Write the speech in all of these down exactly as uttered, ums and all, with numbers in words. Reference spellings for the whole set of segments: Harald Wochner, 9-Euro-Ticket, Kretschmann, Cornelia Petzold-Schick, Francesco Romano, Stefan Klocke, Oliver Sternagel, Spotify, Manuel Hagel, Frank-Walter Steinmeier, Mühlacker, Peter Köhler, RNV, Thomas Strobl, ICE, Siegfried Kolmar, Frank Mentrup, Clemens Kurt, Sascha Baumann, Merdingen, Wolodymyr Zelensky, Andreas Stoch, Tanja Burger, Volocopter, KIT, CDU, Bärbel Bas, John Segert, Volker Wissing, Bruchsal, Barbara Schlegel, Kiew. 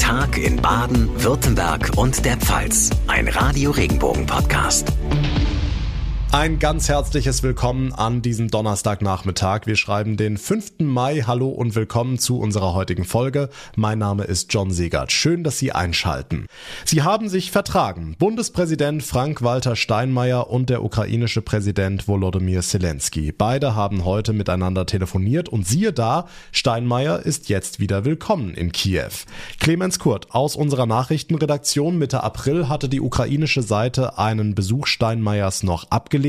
Tag in Baden, Württemberg und der Pfalz. Ein Radio Regenbogen Podcast. Ein ganz herzliches Willkommen an diesem Donnerstagnachmittag. Wir schreiben den fünften Mai. Hallo und willkommen zu unserer heutigen Folge. Mein Name ist John Segert. Schön, dass Sie einschalten. Sie haben sich vertragen. Bundespräsident Frank-Walter Steinmeier und der ukrainische Präsident Wolodymyr Zelensky. Beide haben heute miteinander telefoniert und siehe da, Steinmeier ist jetzt wieder willkommen in Kiew. Clemens Kurt aus unserer Nachrichtenredaktion. Mitte April hatte die ukrainische Seite einen Besuch Steinmeiers noch abgelehnt.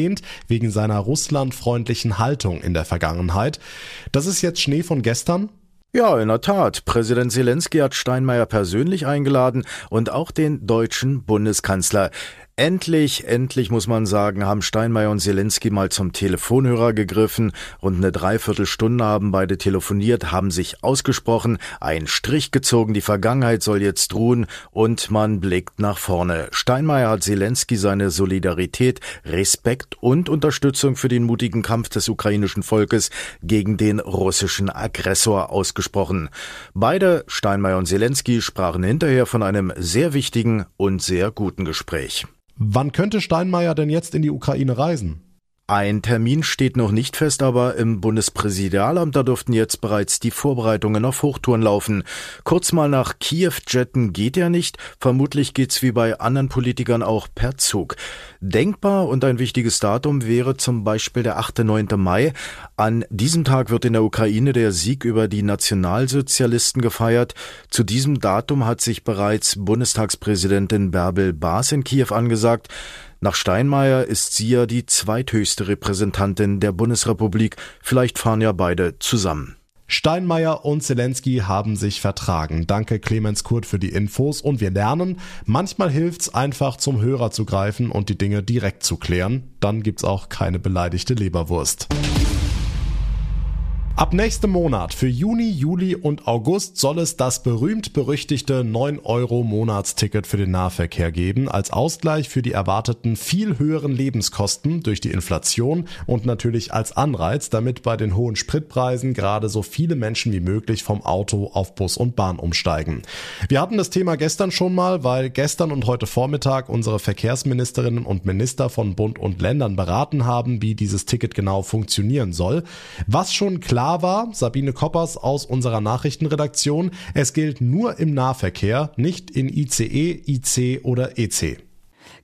Wegen seiner russlandfreundlichen Haltung in der Vergangenheit. Das ist jetzt Schnee von gestern? Ja, in der Tat. Präsident Zelensky hat Steinmeier persönlich eingeladen und auch den deutschen Bundeskanzler. Endlich, endlich muss man sagen, haben Steinmeier und Zelensky mal zum Telefonhörer gegriffen. Rund eine Dreiviertelstunde haben beide telefoniert, haben sich ausgesprochen, einen Strich gezogen, die Vergangenheit soll jetzt ruhen und man blickt nach vorne. Steinmeier hat Zelensky seine Solidarität, Respekt und Unterstützung für den mutigen Kampf des ukrainischen Volkes gegen den russischen Aggressor ausgesprochen. gesprochen. Beide, Steinmeier und Zelensky, sprachen hinterher von einem sehr wichtigen und sehr guten Gespräch. Wann könnte Steinmeier denn jetzt in die Ukraine reisen? Ein Termin steht noch nicht fest, aber im Bundespräsidialamt, da dürften jetzt bereits die Vorbereitungen auf Hochtouren laufen. Kurz mal nach Kiew jetten geht ja nicht, vermutlich geht's wie bei anderen Politikern auch per Zug. Denkbar und ein wichtiges Datum wäre zum Beispiel der achte neunte Mai. An diesem Tag wird in der Ukraine der Sieg über die Nationalsozialisten gefeiert. Zu diesem Datum hat sich bereits Bundestagspräsidentin Bärbel Bas in Kiew angesagt. Nach Steinmeier ist sie ja die zweithöchste Repräsentantin der Bundesrepublik. Vielleicht fahren ja beide zusammen. Steinmeier und Zelensky haben sich vertragen. Danke Clemens Kurt für die Infos. Und wir lernen, manchmal hilft's einfach, zum Hörer zu greifen und die Dinge direkt zu klären. Dann gibt's auch keine beleidigte Leberwurst. Ab nächstem Monat für Juni, Juli und August soll es das berühmt-berüchtigte neun Euro Monatsticket für den Nahverkehr geben, als Ausgleich für die erwarteten viel höheren Lebenskosten durch die Inflation und natürlich als Anreiz, damit bei den hohen Spritpreisen gerade so viele Menschen wie möglich vom Auto auf Bus und Bahn umsteigen. Wir hatten das Thema gestern schon mal, weil gestern und heute Vormittag unsere Verkehrsministerinnen und Minister von Bund und Ländern beraten haben, wie dieses Ticket genau funktionieren soll. Was schon klar war, Sabine Koppers aus unserer Nachrichtenredaktion, es gilt nur im Nahverkehr, nicht in I C E, I C oder E C.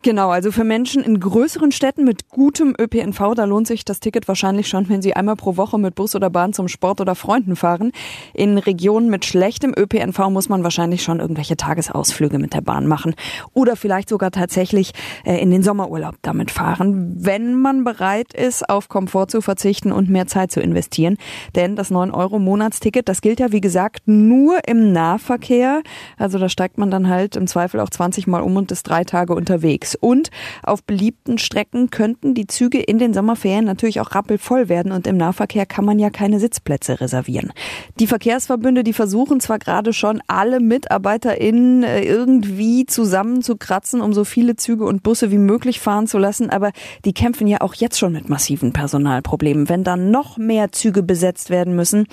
Genau, also für Menschen in größeren Städten mit gutem Ö P N V, da lohnt sich das Ticket wahrscheinlich schon, wenn sie einmal pro Woche mit Bus oder Bahn zum Sport oder Freunden fahren. In Regionen mit schlechtem Ö P N V muss man wahrscheinlich schon irgendwelche Tagesausflüge mit der Bahn machen oder vielleicht sogar tatsächlich äh, in den Sommerurlaub damit fahren, wenn man bereit ist, auf Komfort zu verzichten und mehr Zeit zu investieren. Denn das neun Euro Monatsticket, das gilt ja wie gesagt nur im Nahverkehr. Also da steigt man dann halt im Zweifel auch zwanzig Mal um und ist drei Tage unterwegs. Und auf beliebten Strecken könnten die Züge in den Sommerferien natürlich auch rappelvoll werden und im Nahverkehr kann man ja keine Sitzplätze reservieren. Die Verkehrsverbünde, die versuchen zwar gerade schon, alle MitarbeiterInnen irgendwie zusammenzukratzen, um so viele Züge und Busse wie möglich fahren zu lassen, aber die kämpfen ja auch jetzt schon mit massiven Personalproblemen. Wenn dann noch mehr Züge besetzt werden müssen,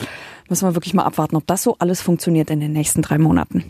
müssen wir wirklich mal abwarten, ob das so alles funktioniert in den nächsten drei Monaten.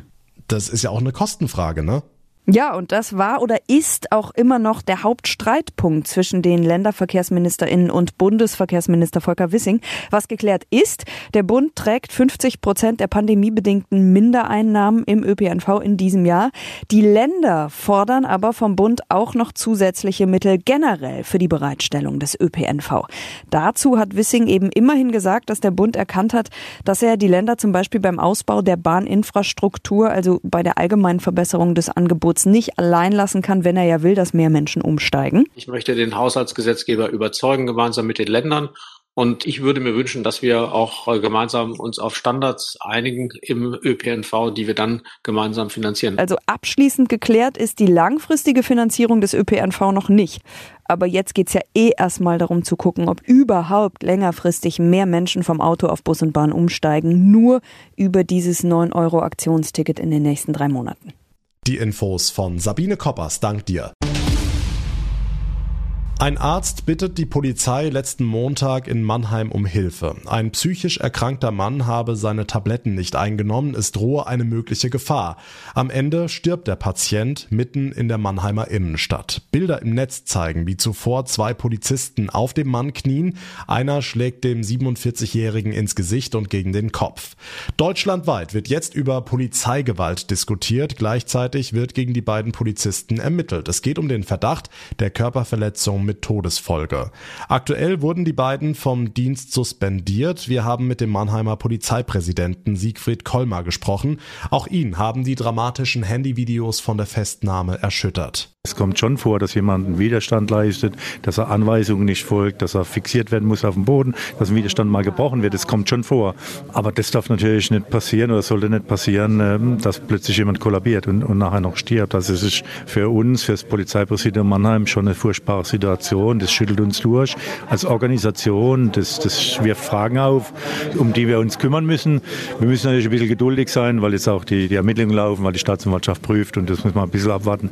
Das ist ja auch eine Kostenfrage, ne? Ja, und das war oder ist auch immer noch der Hauptstreitpunkt zwischen den LänderverkehrsministerInnen und Bundesverkehrsminister Volker Wissing. Was geklärt ist, der Bund trägt fünfzig Prozent der pandemiebedingten Mindereinnahmen im Ö P N V in diesem Jahr. Die Länder fordern aber vom Bund auch noch zusätzliche Mittel generell für die Bereitstellung des Ö P N V. Dazu hat Wissing eben immerhin gesagt, dass der Bund erkannt hat, dass er die Länder zum Beispiel beim Ausbau der Bahninfrastruktur, also bei der allgemeinen Verbesserung des Angebots, nicht allein lassen kann, wenn er ja will, dass mehr Menschen umsteigen. Ich möchte den Haushaltsgesetzgeber überzeugen, gemeinsam mit den Ländern. Und ich würde mir wünschen, dass wir auch gemeinsam uns auf Standards einigen im Ö P N V, die wir dann gemeinsam finanzieren. Also abschließend geklärt ist die langfristige Finanzierung des Ö P N V noch nicht. Aber jetzt geht es ja eh erstmal darum zu gucken, ob überhaupt längerfristig mehr Menschen vom Auto auf Bus und Bahn umsteigen. Nur über dieses neun Euro Aktionsticket in den nächsten drei Monaten. Die Infos von Sabine Koppers, dank dir. Ein Arzt bittet die Polizei letzten Montag in Mannheim um Hilfe. Ein psychisch erkrankter Mann habe seine Tabletten nicht eingenommen, es drohe eine mögliche Gefahr. Am Ende stirbt der Patient mitten in der Mannheimer Innenstadt. Bilder im Netz zeigen, wie zuvor zwei Polizisten auf dem Mann knien. Einer schlägt dem siebenundvierzigjährigen ins Gesicht und gegen den Kopf. Deutschlandweit wird jetzt über Polizeigewalt diskutiert. Gleichzeitig wird gegen die beiden Polizisten ermittelt. Es geht um den Verdacht der Körperverletzung mit Todesfolge. Aktuell wurden die beiden vom Dienst suspendiert. Wir haben mit dem Mannheimer Polizeipräsidenten Siegfried Kolmar gesprochen. Auch ihn haben die dramatischen Handyvideos von der Festnahme erschüttert. Es kommt schon vor, dass jemand einen Widerstand leistet, dass er Anweisungen nicht folgt, dass er fixiert werden muss auf dem Boden, dass ein Widerstand mal gebrochen wird. Das kommt schon vor. Aber das darf natürlich nicht passieren oder sollte nicht passieren, dass plötzlich jemand kollabiert und, und nachher noch stirbt. Also es ist für uns, für das Polizeipräsidium Mannheim schon eine furchtbare Situation. Das schüttelt uns durch als Organisation. Das, das wirft Fragen auf, um die wir uns kümmern müssen. Wir müssen natürlich ein bisschen geduldig sein, weil jetzt auch die, die Ermittlungen laufen, weil die Staatsanwaltschaft prüft und das müssen wir ein bisschen abwarten.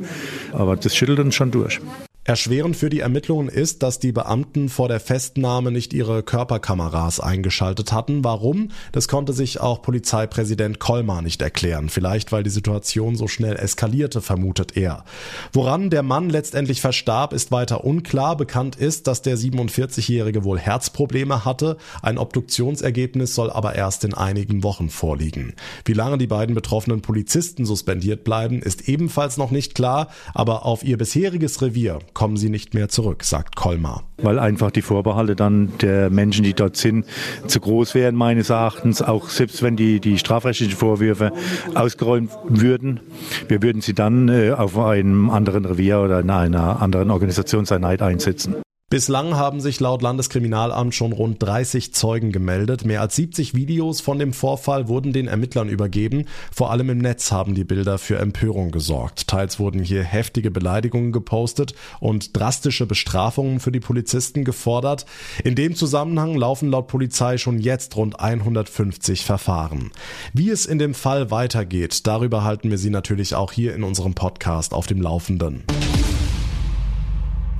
Aber das schüttelt uns schon durch. Erschwerend für die Ermittlungen ist, dass die Beamten vor der Festnahme nicht ihre Körperkameras eingeschaltet hatten. Warum? Das konnte sich auch Polizeipräsident Kolmar nicht erklären. Vielleicht, weil die Situation so schnell eskalierte, vermutet er. Woran der Mann letztendlich verstarb, ist weiter unklar. Bekannt ist, dass der siebenundvierzigjährige wohl Herzprobleme hatte. Ein Obduktionsergebnis soll aber erst in einigen Wochen vorliegen. Wie lange die beiden betroffenen Polizisten suspendiert bleiben, ist ebenfalls noch nicht klar. Aber auf ihr bisheriges Revier kommen sie nicht mehr zurück, sagt Kolmar. Weil einfach die Vorbehalte dann der Menschen, die dort sind, zu groß wären meines Erachtens, auch selbst wenn die, die strafrechtlichen Vorwürfe ausgeräumt würden. Wir würden sie dann äh, auf einem anderen Revier oder in einer anderen Organisationseinheit einsetzen. Bislang haben sich laut Landeskriminalamt schon rund dreißig Zeugen gemeldet. Mehr als siebzig Videos von dem Vorfall wurden den Ermittlern übergeben. Vor allem im Netz haben die Bilder für Empörung gesorgt. Teils wurden hier heftige Beleidigungen gepostet und drastische Bestrafungen für die Polizisten gefordert. In dem Zusammenhang laufen laut Polizei schon jetzt rund hundertfünfzig Verfahren. Wie es in dem Fall weitergeht, darüber halten wir Sie natürlich auch hier in unserem Podcast auf dem Laufenden.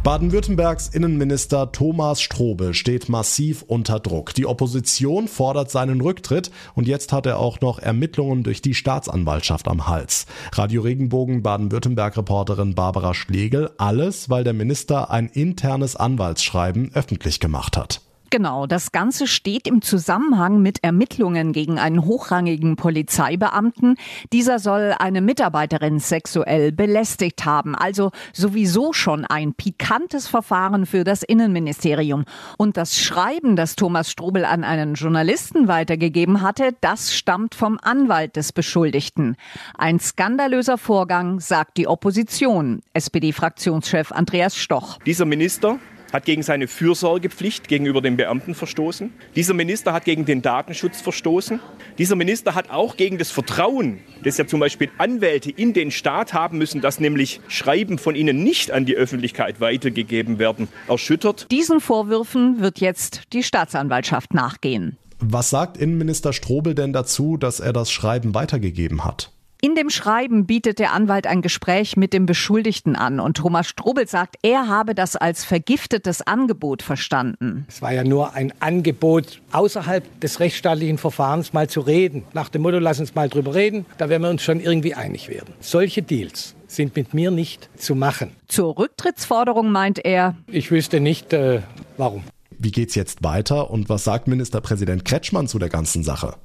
Baden-Württembergs Innenminister Thomas Strobl steht massiv unter Druck. Die Opposition fordert seinen Rücktritt und jetzt hat er auch noch Ermittlungen durch die Staatsanwaltschaft am Hals. Radio Regenbogen Baden-Württemberg-Reporterin Barbara Schlegel, alles, weil der Minister ein internes Anwaltsschreiben öffentlich gemacht hat. Genau, das Ganze steht im Zusammenhang mit Ermittlungen gegen einen hochrangigen Polizeibeamten. Dieser soll eine Mitarbeiterin sexuell belästigt haben. Also sowieso schon ein pikantes Verfahren für das Innenministerium. Und das Schreiben, das Thomas Strobl an einen Journalisten weitergegeben hatte, das stammt vom Anwalt des Beschuldigten. Ein skandalöser Vorgang, sagt die Opposition. S P D-Fraktionschef Andreas Stoch. Dieser Minister hat gegen seine Fürsorgepflicht gegenüber den Beamten verstoßen. Dieser Minister hat gegen den Datenschutz verstoßen. Dieser Minister hat auch gegen das Vertrauen, das ja zum Beispiel Anwälte in den Staat haben müssen, dass nämlich Schreiben von ihnen nicht an die Öffentlichkeit weitergegeben werden, erschüttert. Diesen Vorwürfen wird jetzt die Staatsanwaltschaft nachgehen. Was sagt Innenminister Strobl denn dazu, dass er das Schreiben weitergegeben hat? In dem Schreiben bietet der Anwalt ein Gespräch mit dem Beschuldigten an und Thomas Strobl sagt, er habe das als vergiftetes Angebot verstanden. Es war ja nur ein Angebot, außerhalb des rechtsstaatlichen Verfahrens mal zu reden. Nach dem Motto, lass uns mal drüber reden, da werden wir uns schon irgendwie einig werden. Solche Deals sind mit mir nicht zu machen. Zur Rücktrittsforderung meint er: Ich wüsste nicht, äh, warum. Wie geht's jetzt weiter und was sagt Ministerpräsident Kretschmann zu der ganzen Sache?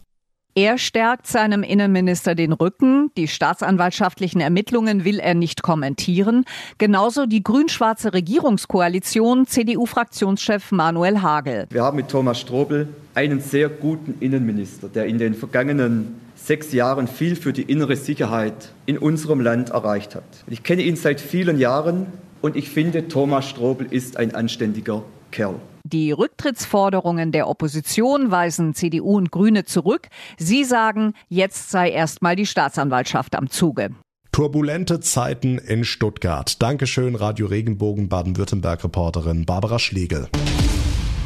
Er stärkt seinem Innenminister den Rücken. Die staatsanwaltschaftlichen Ermittlungen will er nicht kommentieren. Genauso die grün-schwarze Regierungskoalition, C D U-Fraktionschef Manuel Hagel. Wir haben mit Thomas Strobl einen sehr guten Innenminister, der in den vergangenen sechs Jahren viel für die innere Sicherheit in unserem Land erreicht hat. Ich kenne ihn seit vielen Jahren und ich finde, Thomas Strobl ist ein anständiger Kerl. Die Rücktrittsforderungen der Opposition weisen C D U und Grüne zurück. Sie sagen, jetzt sei erstmal die Staatsanwaltschaft am Zuge. Turbulente Zeiten in Stuttgart. Dankeschön, Radio Regenbogen Baden-Württemberg-Reporterin Barbara Schlegel.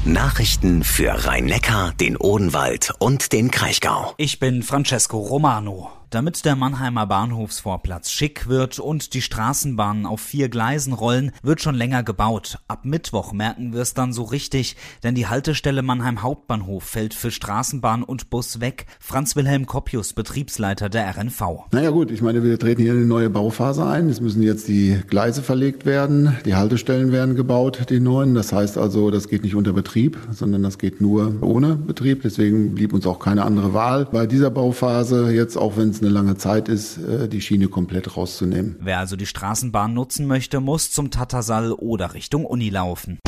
Nachrichten für Rhein-Neckar, den Odenwald und den Kraichgau. Ich bin Francesco Romano. Damit der Mannheimer Bahnhofsvorplatz schick wird und die Straßenbahnen auf vier Gleisen rollen, wird schon länger gebaut. Ab Mittwoch merken wir es dann so richtig, denn die Haltestelle Mannheim Hauptbahnhof fällt für Straßenbahn und Bus weg. Franz Wilhelm Koppius, Betriebsleiter der R N V. Naja gut, ich meine, wir treten hier eine neue Bauphase ein. Es müssen jetzt die Gleise verlegt werden, die Haltestellen werden gebaut, die neuen. Das heißt also, das geht nicht unter Betrieb, sondern das geht nur ohne Betrieb. Deswegen blieb uns auch keine andere Wahl bei dieser Bauphase jetzt, auch wenn es eine lange Zeit ist, die Schiene komplett rauszunehmen. Wer also die Straßenbahn nutzen möchte, muss zum Tattersall oder Richtung Uni laufen.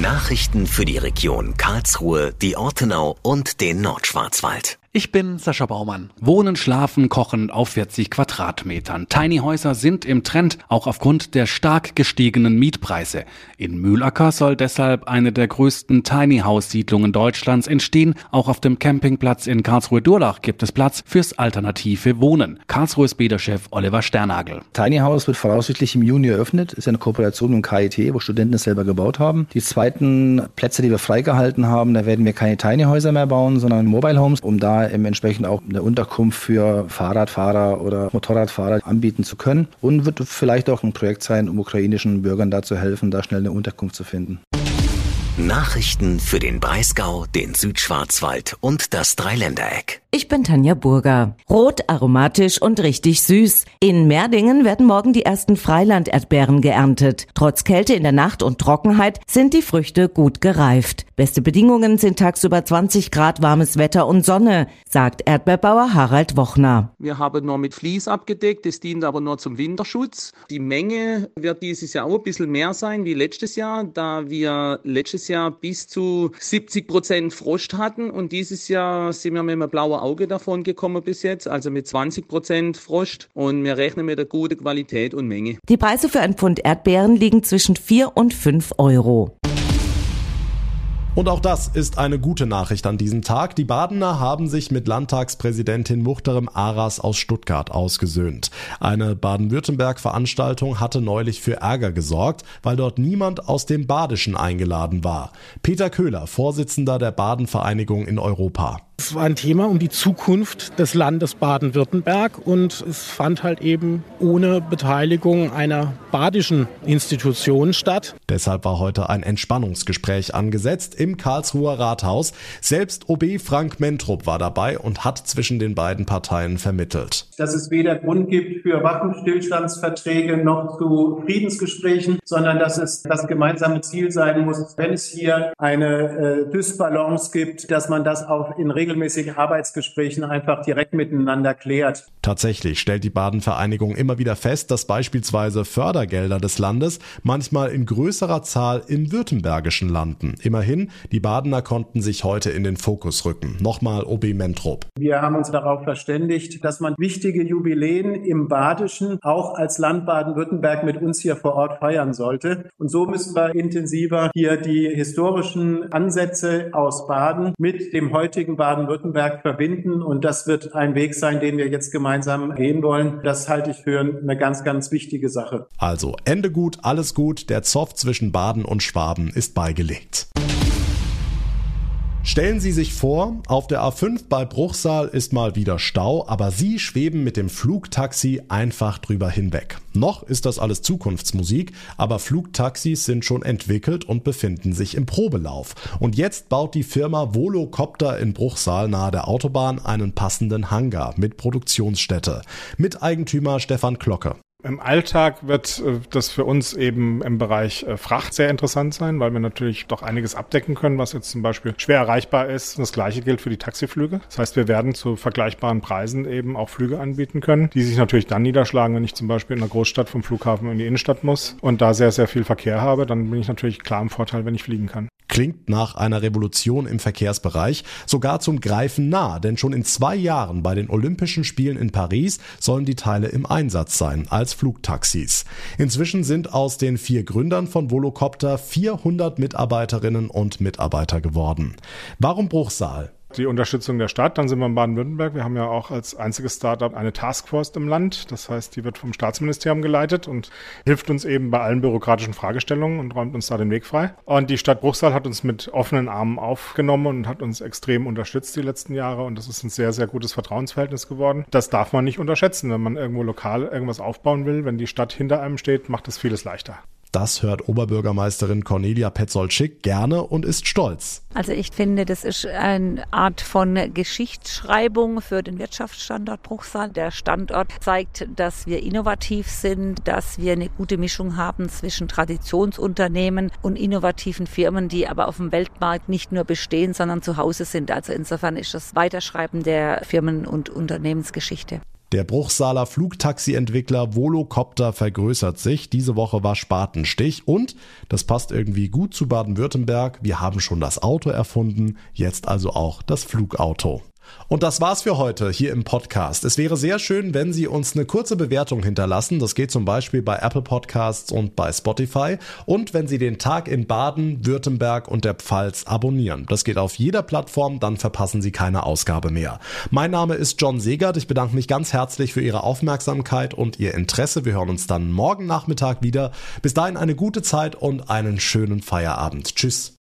Nachrichten für die Region Karlsruhe, die Ortenau und den Nordschwarzwald. Ich bin Sascha Baumann. Wohnen, schlafen, kochen auf vierzig Quadratmetern. Tiny-Häuser sind im Trend, auch aufgrund der stark gestiegenen Mietpreise. In Mühlacker soll deshalb eine der größten Tiny-House-Siedlungen Deutschlands entstehen. Auch auf dem Campingplatz in Karlsruhe-Durlach gibt es Platz fürs alternative Wohnen. Karlsruhes Bäderchef Oliver Sternagel. Tiny-House wird voraussichtlich im Juni eröffnet. Ist eine Kooperation mit dem K I T, wo Studenten es selber gebaut haben. Die zweiten Plätze, die wir freigehalten haben, da werden wir keine Tiny-Häuser mehr bauen, sondern Mobile-Homes, um da entsprechend auch eine Unterkunft für Fahrradfahrer oder Motorradfahrer anbieten zu können, und wird vielleicht auch ein Projekt sein, um ukrainischen Bürgern da zu helfen, da schnell eine Unterkunft zu finden. Nachrichten für den Breisgau, den Südschwarzwald und das Dreiländereck. Ich bin Tanja Burger. Rot, aromatisch und richtig süß. In Merdingen werden morgen die ersten Freiland-Erdbeeren geerntet. Trotz Kälte in der Nacht und Trockenheit sind die Früchte gut gereift. Beste Bedingungen sind tagsüber zwanzig Grad warmes Wetter und Sonne, sagt Erdbeerbauer Harald Wochner. Wir haben nur mit Vlies abgedeckt, das dient aber nur zum Winterschutz. Die Menge wird dieses Jahr auch ein bisschen mehr sein wie letztes Jahr, da wir letztes Jahr Jahr bis zu siebzig Prozent Frost hatten, und dieses Jahr sind wir mit einem blauen Auge davon gekommen bis jetzt, also mit zwanzig Prozent Frost, und wir rechnen mit einer guten Qualität und Menge. Die Preise für ein Pfund Erdbeeren liegen zwischen vier und fünf Euro. Und auch das ist eine gute Nachricht an diesem Tag. Die Badener haben sich mit Landtagspräsidentin Muhterem Aras aus Stuttgart ausgesöhnt. Eine Baden-Württemberg-Veranstaltung hatte neulich für Ärger gesorgt, weil dort niemand aus dem Badischen eingeladen war. Peter Köhler, Vorsitzender der Baden-Vereinigung in Europa. Es war ein Thema um die Zukunft des Landes Baden-Württemberg, und es fand halt eben ohne Beteiligung einer badischen Institution statt. Deshalb war heute ein Entspannungsgespräch angesetzt im Karlsruher Rathaus. Selbst O B Frank Mentrup war dabei und hat zwischen den beiden Parteien vermittelt. Dass es weder Grund gibt für Waffenstillstandsverträge noch zu Friedensgesprächen, sondern dass es das gemeinsame Ziel sein muss, wenn es hier eine äh, Dysbalance gibt, dass man das auch in regelmäßigen Arbeitsgesprächen einfach direkt miteinander klärt. Tatsächlich stellt die Baden-Vereinigung immer wieder fest, dass beispielsweise Fördergelder des Landes manchmal in größerer Zahl im Württembergischen landen. Immerhin, die Badener konnten sich heute in den Fokus rücken. Nochmal O B Mentrup. Wir haben uns darauf verständigt, dass man wichtige Jubiläen im Badischen auch als Land Baden-Württemberg mit uns hier vor Ort feiern sollte. Und so müssen wir intensiver hier die historischen Ansätze aus Baden mit dem heutigen Baden-Württemberg verbinden. Und das wird ein Weg sein, den wir jetzt gemeinsam gehen wollen. Das halte ich für eine ganz, ganz wichtige Sache. Also Ende gut, alles gut. Der Zoff zwischen Baden und Schwaben ist beigelegt. Stellen Sie sich vor, auf der A fünf bei Bruchsal ist mal wieder Stau, aber Sie schweben mit dem Flugtaxi einfach drüber hinweg. Noch ist das alles Zukunftsmusik, aber Flugtaxis sind schon entwickelt und befinden sich im Probelauf. Und jetzt baut die Firma Volocopter in Bruchsal nahe der Autobahn einen passenden Hangar mit Produktionsstätte. Miteigentümer Stefan Klocke. Im Alltag wird das für uns eben im Bereich Fracht sehr interessant sein, weil wir natürlich doch einiges abdecken können, was jetzt zum Beispiel schwer erreichbar ist. Das Gleiche gilt für die Taxiflüge. Das heißt, wir werden zu vergleichbaren Preisen eben auch Flüge anbieten können, die sich natürlich dann niederschlagen, wenn ich zum Beispiel in einer Großstadt vom Flughafen in die Innenstadt muss und da sehr, sehr viel Verkehr habe. Dann bin ich natürlich klar im Vorteil, wenn ich fliegen kann. Klingt nach einer Revolution im Verkehrsbereich, sogar zum Greifen nah, denn schon in zwei Jahren bei den Olympischen Spielen in Paris sollen die Teile im Einsatz sein, als Flugtaxis. Inzwischen sind aus den vier Gründern von Volocopter vierhundert Mitarbeiterinnen und Mitarbeiter geworden. Warum Bruchsal? die Unterstützung der Stadt. Dann sind wir in Baden-Württemberg. Wir haben ja auch als einziges Startup eine Taskforce im Land. Das heißt, die wird vom Staatsministerium geleitet und hilft uns eben bei allen bürokratischen Fragestellungen und räumt uns da den Weg frei. Und die Stadt Bruchsal hat uns mit offenen Armen aufgenommen und hat uns extrem unterstützt die letzten Jahre. Und das ist ein sehr, sehr gutes Vertrauensverhältnis geworden. Das darf man nicht unterschätzen. Wenn man irgendwo lokal irgendwas aufbauen will, wenn die Stadt hinter einem steht, macht es vieles leichter. Das hört Oberbürgermeisterin Cornelia Petzold-Schick gerne und ist stolz. Also ich finde, das ist eine Art von Geschichtsschreibung für den Wirtschaftsstandort Bruchsal. Der Standort zeigt, dass wir innovativ sind, dass wir eine gute Mischung haben zwischen Traditionsunternehmen und innovativen Firmen, die aber auf dem Weltmarkt nicht nur bestehen, sondern zu Hause sind. Also insofern ist das Weiterschreiben der Firmen- und Unternehmensgeschichte. Der Bruchsaler Flugtaxi-Entwickler Volocopter vergrößert sich. Diese Woche war Spatenstich und das passt irgendwie gut zu Baden-Württemberg. Wir haben schon das Auto erfunden, jetzt also auch das Flugauto. Und das war's für heute hier im Podcast. Es wäre sehr schön, wenn Sie uns eine kurze Bewertung hinterlassen. Das geht zum Beispiel bei Apple Podcasts und bei Spotify. Und wenn Sie den Tag in Baden, Württemberg und der Pfalz abonnieren. Das geht auf jeder Plattform, dann verpassen Sie keine Ausgabe mehr. Mein Name ist John Segert. Ich bedanke mich ganz herzlich für Ihre Aufmerksamkeit und Ihr Interesse. Wir hören uns dann morgen Nachmittag wieder. Bis dahin eine gute Zeit und einen schönen Feierabend. Tschüss.